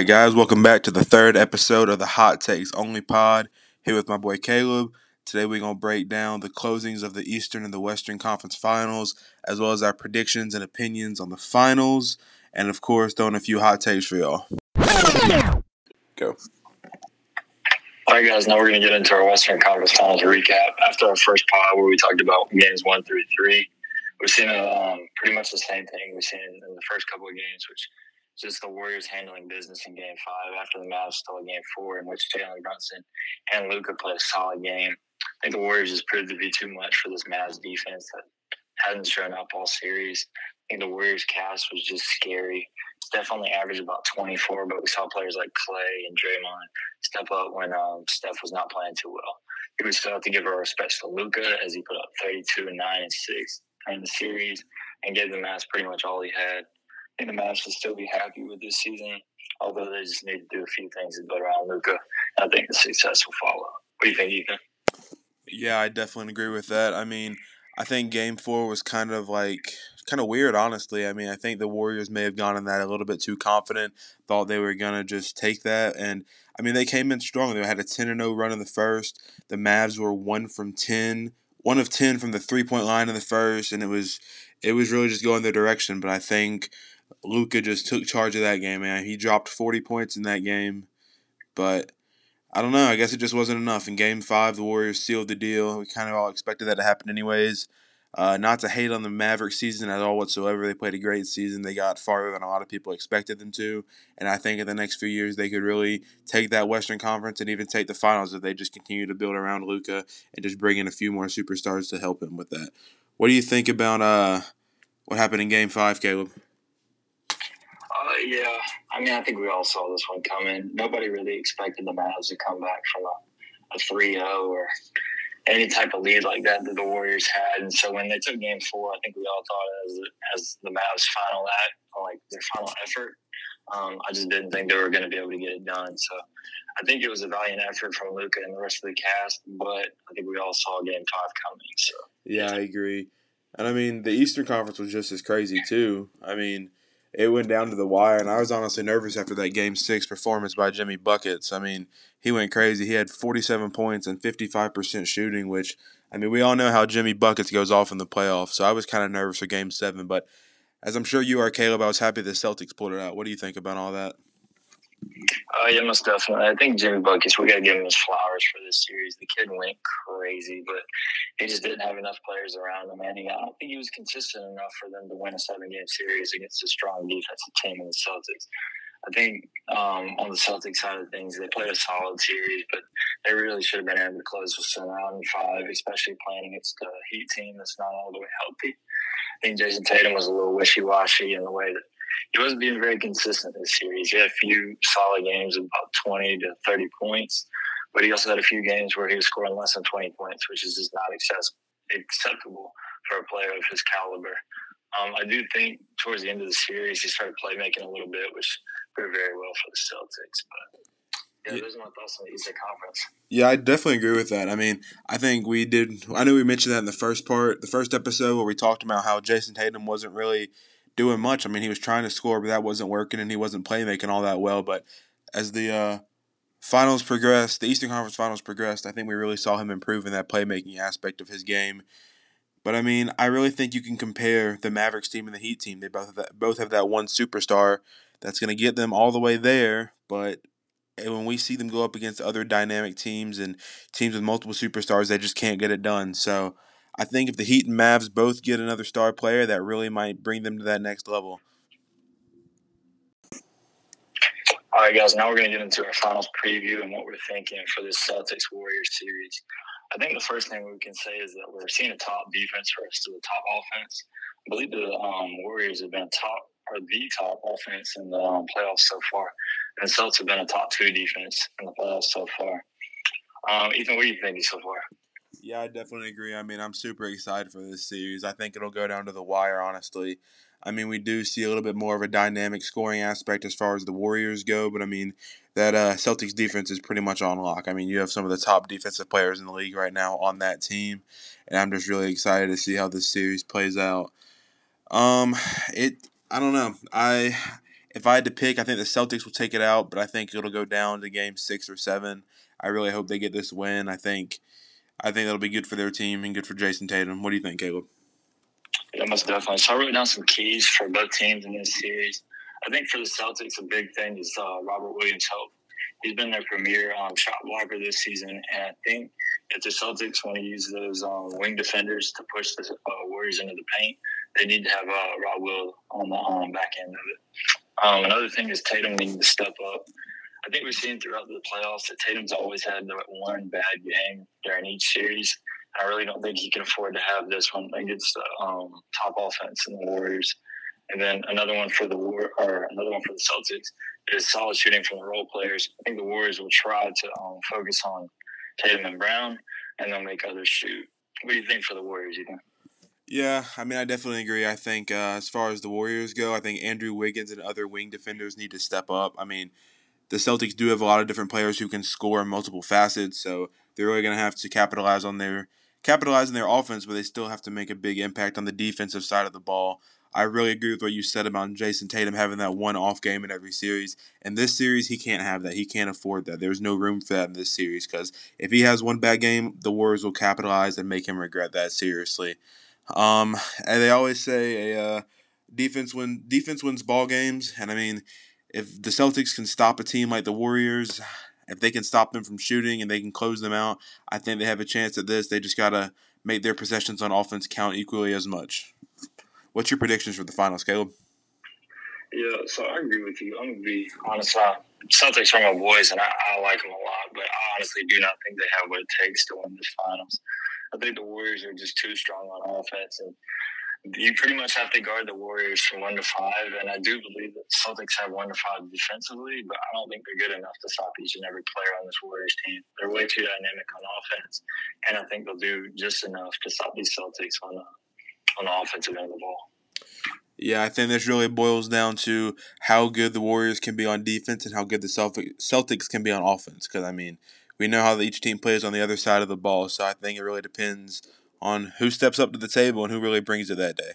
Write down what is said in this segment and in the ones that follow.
Alright guys, welcome back to the third episode of the Hot Takes Only Pod, here with my boy Caleb. Today we're going to break down the closings of the Eastern and the Western Conference Finals, as well as our predictions and opinions on the finals, and of course, throwing a few hot takes for y'all. Go. Alright guys, now we're going to get into our Western Conference Finals recap. After our first pod where we talked about games 1 through 3, we've seen pretty much the same thing we've seen in the first couple of games, which just the Warriors handling business in Game 5 after the Mavs stole Game 4, in which Jalen Brunson and Luca played a solid game. I think the Warriors just proved to be too much for this Mavs defense that hadn't shown up all series. I think the Warriors cast was just scary. Steph only averaged about 24, but we saw players like Clay and Draymond step up when Steph was not playing too well. We would still have to give our respects to Luca as he put up 32, 9, and 6 in the series and gave the Mavs pretty much all he had. I think the Mavs will still be happy with this season, although they just need to do a few things to build around Luka. I think the success will follow. What do you think, Ethan? Yeah, I definitely agree with that. I mean, I think Game 4 was kind of weird, honestly. I mean, I think the Warriors may have gone in that a little bit too confident, thought they were going to just take that. And, I mean, they came in strong. They had a 10-0 run in the first. The Mavs were 1 of 10 from the three-point line in the first, and it was really just going their direction. But I think Luka just took charge of that game, man. He dropped 40 points in that game. But I don't know. I guess it just wasn't enough. In Game 5, the Warriors sealed the deal. We kind of all expected that to happen anyways. Not to hate on the Mavericks season at all whatsoever. They played a great season. They got farther than a lot of people expected them to. And I think in the next few years, they could really take that Western Conference and even take the finals if they just continue to build around Luka and just bring in a few more superstars to help him with that. What do you think about what happened in Game 5, Caleb? Yeah, I mean, I think we all saw this one coming. Nobody really expected the Mavs to come back from a 3-0 or any type of lead like that the Warriors had. And so when they took Game 4, I think we all thought as the Mavs' final act, like their final effort, I just didn't think they were going to be able to get it done. So I think it was a valiant effort from Luka and the rest of the cast, but I think we all saw Game 5 coming. So yeah, I agree. And, I mean, the Eastern Conference was just as crazy, too. I mean, it went down to the wire, and I was honestly nervous after that Game 6 performance by Jimmy Buckets. I mean, he went crazy. He had 47 points and 55% shooting, which, I mean, we all know how Jimmy Buckets goes off in the playoffs, so I was kind of nervous for Game 7. But as I'm sure you are, Caleb, I was happy the Celtics pulled it out. What do you think about all that? Yeah, most definitely. I think Jimmy Buckets, we got to give him his flowers for this series. The kid went crazy, but he just didn't have enough players around him. And I don't think he was consistent enough for them to win a 7-game series against a strong defensive team in the Celtics. I think on the Celtics side of things, they played a solid series, but they really should have been able to close with some round in 5, especially playing against the Heat team that's not all the way healthy. I think Jason Tatum was a little wishy-washy in the way that he wasn't being very consistent this series. He had a few solid games of about 20 to 30 points, but he also had a few games where he was scoring less than 20 points, which is just not acceptable for a player of his caliber. I do think towards the end of the series, he started playmaking a little bit, which proved very well for the Celtics. But yeah, those are my thoughts on the Eastern Conference. Yeah, I definitely agree with that. I mean, I think we did – I know we mentioned that in the first episode where we talked about how Jason Tatum wasn't really – doing much. I mean, he was trying to score, but that wasn't working, and he wasn't playmaking all that well. But as the finals progressed, the Eastern Conference Finals progressed, I think we really saw him improve in that playmaking aspect of his game. But, I mean, I really think you can compare the Mavericks team and the Heat team. They both have that one superstar that's going to get them all the way there, but when we see them go up against other dynamic teams and teams with multiple superstars, they just can't get it done. So I think if the Heat and Mavs both get another star player, that really might bring them to that next level. All right, guys, now we're going to get into our finals preview and what we're thinking for this Celtics-Warriors series. I think the first thing we can say is that we're seeing a top defense versus a top offense. I believe the Warriors have been the top offense in the playoffs so far, and the Celtics have been a top 2 defense in the playoffs so far. Ethan, what are you thinking so far? Yeah, I definitely agree. I mean, I'm super excited for this series. I think it'll go down to the wire, honestly. I mean, we do see a little bit more of a dynamic scoring aspect as far as the Warriors go, but, I mean, that Celtics defense is pretty much on lock. I mean, you have some of the top defensive players in the league right now on that team, and I'm just really excited to see how this series plays out. I don't know. I If I had to pick, I think the Celtics will take it out, but I think it'll go down to game 6 or 7. I really hope they get this win. I think that'll be good for their team and good for Jason Tatum. What do you think, Caleb? Yeah, most definitely. So I wrote down some keys for both teams in this series. I think for the Celtics, a big thing is Robert Williams' help. He's been their premier shot blocker this season, and I think if the Celtics want to use those wing defenders to push the Warriors into the paint, they need to have Rob Will on the back end of it. Another thing is Tatum needs to step up. I think we've seen throughout the playoffs that Tatum's always had that one bad game during each series. I really don't think he can afford to have this one against the top offense in the Warriors. And then another one for the Celtics is solid shooting from the role players. I think the Warriors will try to focus on Tatum and Brown, and they'll make others shoot. What do you think for the Warriors, Ethan? Yeah, I mean, I definitely agree. I think as far as the Warriors go, I think Andrew Wiggins and other wing defenders need to step up. I mean, the Celtics do have a lot of different players who can score in multiple facets, so they're really going to have to capitalize on their offense, but they still have to make a big impact on the defensive side of the ball. I really agree with what you said about Jason Tatum having that one off game in every series. In this series, he can't have that. He can't afford that. There's no room for that in this series because if he has one bad game, the Warriors will capitalize and make him regret that seriously. And they always say defense wins ball games. And, I mean, if the Celtics can stop a team like the Warriors, if they can stop them from shooting and they can close them out, I think they have a chance at this. They just got to make their possessions on offense count equally as much. What's your predictions for the finals, Caleb? Yeah, so I agree with you. I'm going to be honest. Celtics are my boys, and I like them a lot, but I honestly do not think they have what it takes to win this finals. I think the Warriors are just too strong on offense, and you pretty much have to guard the Warriors from 1 to 5, and I do believe that Celtics have 1 to 5 defensively, but I don't think they're good enough to stop each and every player on this Warriors team. They're way too dynamic on offense, and I think they'll do just enough to stop these Celtics on the offensive end of the ball. Yeah, I think this really boils down to how good the Warriors can be on defense and how good the Celtics can be on offense. Because, I mean, we know how each team plays on the other side of the ball. So I think it really depends on who steps up to the table and who really brings it that day.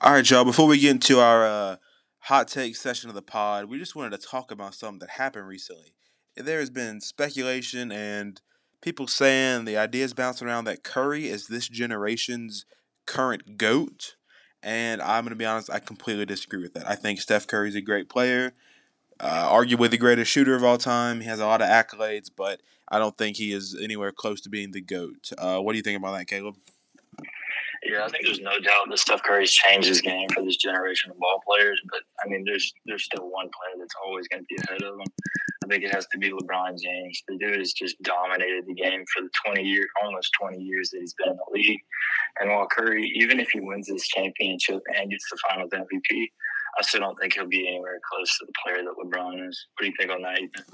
All right, y'all, before we get into our hot take session of the pod, we just wanted to talk about something that happened recently. There has been speculation and people saying the ideas bouncing around that Curry is this generation's current GOAT, and I'm going to be honest, I completely disagree with that. I think Steph Curry's a great player, arguably the greatest shooter of all time. He has a lot of accolades, but I don't think he is anywhere close to being the GOAT. What do you think about that, Caleb? Yeah, I think there's no doubt that Steph Curry's changed his game for this generation of ball players, but, I mean, there's still one player that's always going to be ahead of him. I think it has to be LeBron James. The dude has just dominated the game for the almost 20 years that he's been in the league. And while Curry, even if he wins this championship and gets the Finals MVP, I still don't think he'll be anywhere close to the player that LeBron is. What do you think on that, Ethan?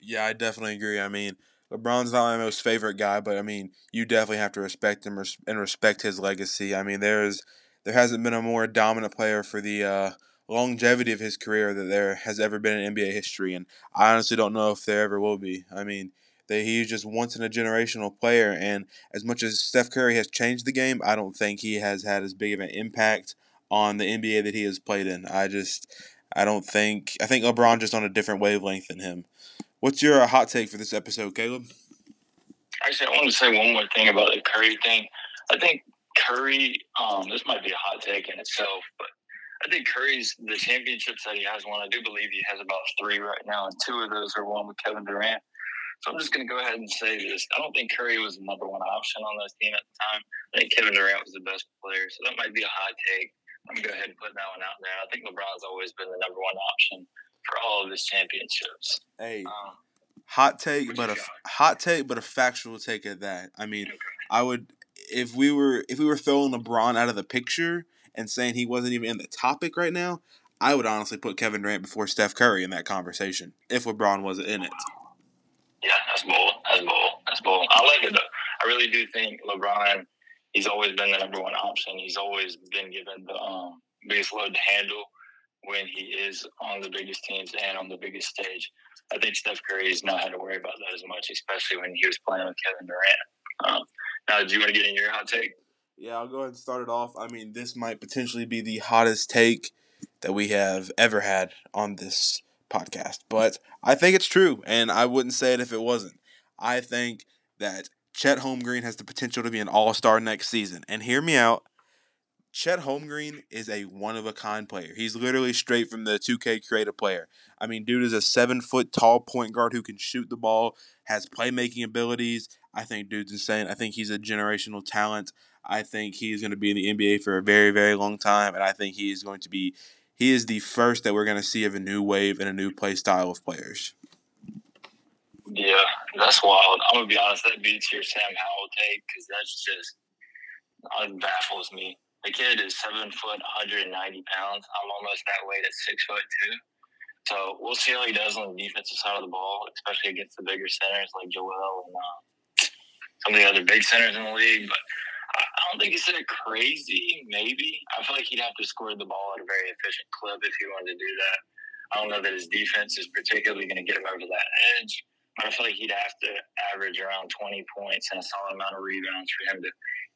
Yeah, I definitely agree. I mean, LeBron's not my most favorite guy, but, I mean, you definitely have to respect him and respect his legacy. I mean, there hasn't been a more dominant player for the longevity of his career that there has ever been in NBA history, and I honestly don't know if there ever will be. I mean, he's just once-in-a-generational player, and as much as Steph Curry has changed the game, I don't think he has had as big of an impact on the NBA that he has played in. I think LeBron just on a different wavelength than him. What's your hot take for this episode, Caleb? Actually, I want to say one more thing about the Curry thing. I think Curry, this might be a hot take in itself, but I think Curry's, the championships that he has won, I do believe he has about 3 right now, and 2 of those are won with Kevin Durant. So I'm just going to go ahead and say this. I don't think Curry was the number one option on this team at the time. I think Kevin Durant was the best player, so that might be a hot take. I'm going to go ahead and put that one out there. I think LeBron's always been the number one option for all of his championships. Hey, hot take, but a factual take at that. I mean, okay. I would if we were throwing LeBron out of the picture and saying he wasn't even in the topic right now, I would honestly put Kevin Durant before Steph Curry in that conversation if LeBron wasn't in it. Yeah, that's bold. I like it, though. I really do think LeBron, he's always been the number one option. He's always been given the biggest load to handle when he is on the biggest teams and on the biggest stage. I think Steph Curry has not had to worry about that as much, especially when he was playing with Kevin Durant. Now, do you want to get in your hot take? Yeah, I'll go ahead and start it off. I mean, this might potentially be the hottest take that we have ever had on this podcast. But I think it's true, and I wouldn't say it if it wasn't. I think that Chet Holmgren has the potential to be an all-star next season. And hear me out. Chet Holmgren is a one-of-a-kind player. He's literally straight from the 2K creative player. I mean, dude is a 7-foot-tall point guard who can shoot the ball, has playmaking abilities. I think dude's insane. I think he's a generational talent. I think he is going to be in the NBA for a very, very long time, and I think he is going to be – he is the first that we're going to see of a new wave and a new play style of players. Yeah, that's wild. I'm going to be honest. That beats your Sam Howell take because that's just – baffles me. The kid is 7 foot, 190 pounds. I'm almost that weight at 6'2". So we'll see how he does on the defensive side of the ball, especially against the bigger centers like Joel and some of the other big centers in the league. But I don't think he's that crazy. Maybe I feel like he'd have to score the ball at a very efficient clip if he wanted to do that. I don't know that his defense is particularly going to get him over that edge. I feel like he'd have to average around 20 points and a solid amount of rebounds for him to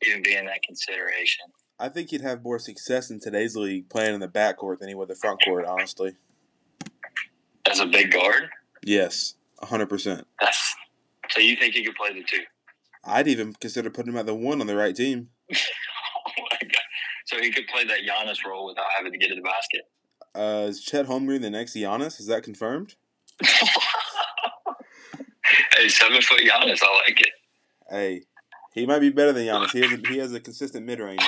even be in that consideration. I think he'd have more success in today's league playing in the backcourt than he would the frontcourt, honestly. As a big guard? Yes, 100%. So you think he could play the two? I'd even consider putting him at the one on the right team. Oh, my God. So he could play that Giannis role without having to get to the basket. Is Chet Holmgren the next Giannis? Is that confirmed? Hey, 7 foot Giannis, I like it. Hey, he might be better than Giannis. He has a consistent mid-range.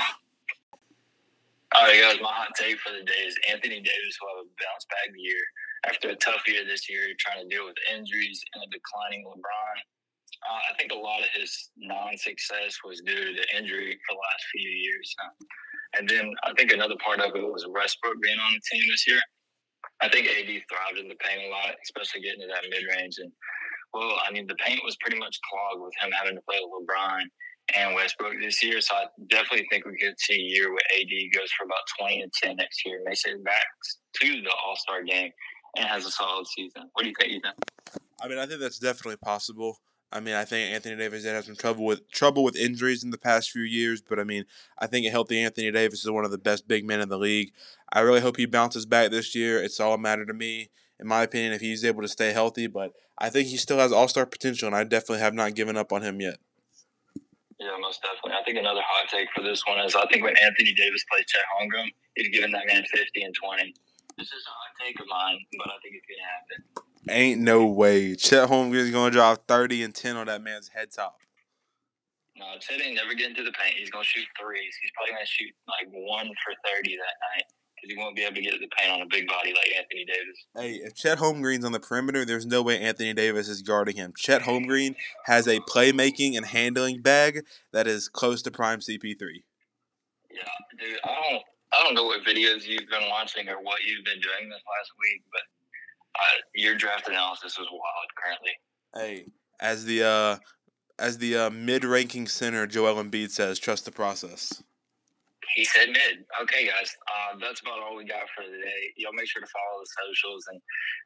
All right, guys, my hot take for the day is Anthony Davis will have a bounce-back year. After a tough year this year, trying to deal with injuries and a declining LeBron, I think a lot of his non-success was due to injury for the last few years. And then I think another part of it was Westbrook being on the team this year. I think AD thrived in the paint a lot, especially getting to that mid-range. And, well, I mean, the paint was pretty much clogged with him having to play with LeBron and Westbrook this year. So I definitely think we could see a year where AD goes for about 20-10 next year, makes it back to the All-Star game, and has a solid season. What do you think, Ethan? I mean, I think that's definitely possible. I mean, I think Anthony Davis had some trouble with injuries in the past few years, but I mean, I think a healthy Anthony Davis is one of the best big men in the league. I really hope he bounces back this year. It's all a matter to me, in my opinion, if he's able to stay healthy, but I think he still has all-star potential, and I definitely have not given up on him yet. Yeah, most definitely. I think another hot take for this one is I think when Anthony Davis plays Chet Holmgren, he's giving that man 50 and 20. This is a hot take of mine, but I think it's going to happen. Ain't no way. Chet Holmgren's going to drop 30 and 10 on that man's head top. No, Chet ain't never getting to the paint. He's going to shoot threes. He's probably going to shoot like 1 for 30 that night. He won't be able to get to the paint on a big body like Anthony Davis. Hey, if Chet Holmgren's on the perimeter, there's no way Anthony Davis is guarding him. Chet Holmgren has a playmaking and handling bag that is close to prime CP3. Yeah, dude, I don't know what videos you've been watching or what you've been doing this last week, but your draft analysis was wild currently. Hey, as the mid-ranking center Joel Embiid says, trust the process. He said mid. Okay, guys. That's about all we got for today. Y'all make sure to follow the socials. And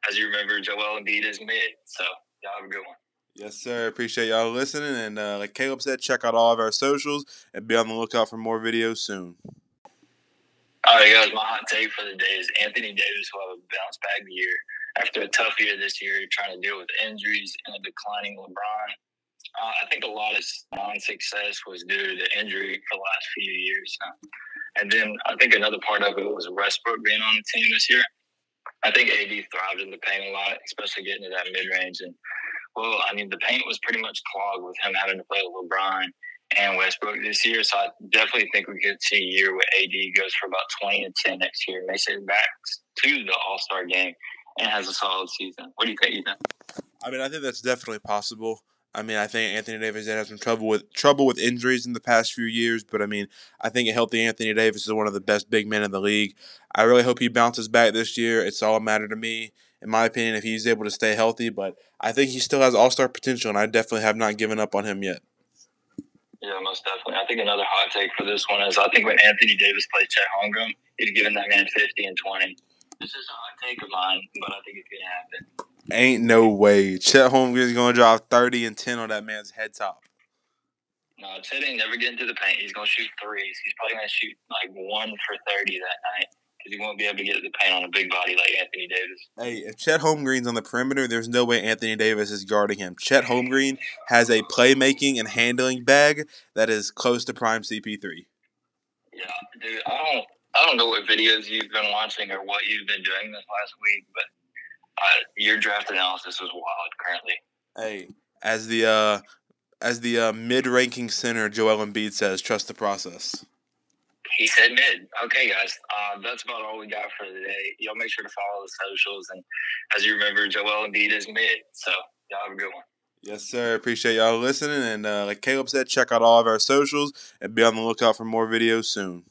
as you remember, Joel Embiid is mid. So y'all have a good one. Yes, sir. Appreciate y'all listening. And like Caleb said, check out all of our socials and be on the lookout for more videos soon. All right, guys. My hot take for the day is Anthony Davis will have a bounce-back year. After a tough year this year, trying to deal with injuries and a declining LeBron, I think a lot of non-success was due to injury for the last few years. And then I think another part of it was Westbrook being on the team this year. I think AD thrived in the paint a lot, especially getting to that mid-range. And, well, I mean, the paint was pretty much clogged with him having to play with LeBron and Westbrook this year. So I definitely think we could see a year where AD goes for about 20-10 next year, makes it back to the All-Star game, and has a solid season. What do you think, Ethan? I mean, I think that's definitely possible. I mean, I think Anthony Davis had some trouble with injuries in the past few years, but I mean, I think a healthy Anthony Davis is one of the best big men in the league. I really hope he bounces back this year. It's all a matter to me, in my opinion, if he's able to stay healthy, but I think he still has all-star potential, and I definitely have not given up on him yet. Yeah, most definitely. I think another hot take for this one is I think when Anthony Davis plays Chet Holmgren, he's giving that man 50 and 20. This is a hot take of mine, but I think it's going to happen. Ain't no way. Chet Holmgren's going to drop 30 and 10 on that man's head top. No, Chet ain't never getting to the paint. He's going to shoot threes. He's probably going to shoot like 1 for 30 that night. because you won't be able to get to the paint on a big body like Anthony Davis. Hey, if Chet Holmgren's on the perimeter, there's no way Anthony Davis is guarding him. Chet Holmgren has a playmaking and handling bag that is close to prime CP3. Yeah, dude, I don't know what videos you've been watching or what you've been doing this last week, but your draft analysis was wild currently. Hey, as the mid-ranking center, Joel Embiid says, trust the process. He said mid. Okay, guys, that's about all we got for today. Y'all make sure to follow the socials, and as you remember, Joel Embiid is mid, so y'all have a good one. Yes, sir. Appreciate y'all listening, and like Caleb said, check out all of our socials and be on the lookout for more videos soon.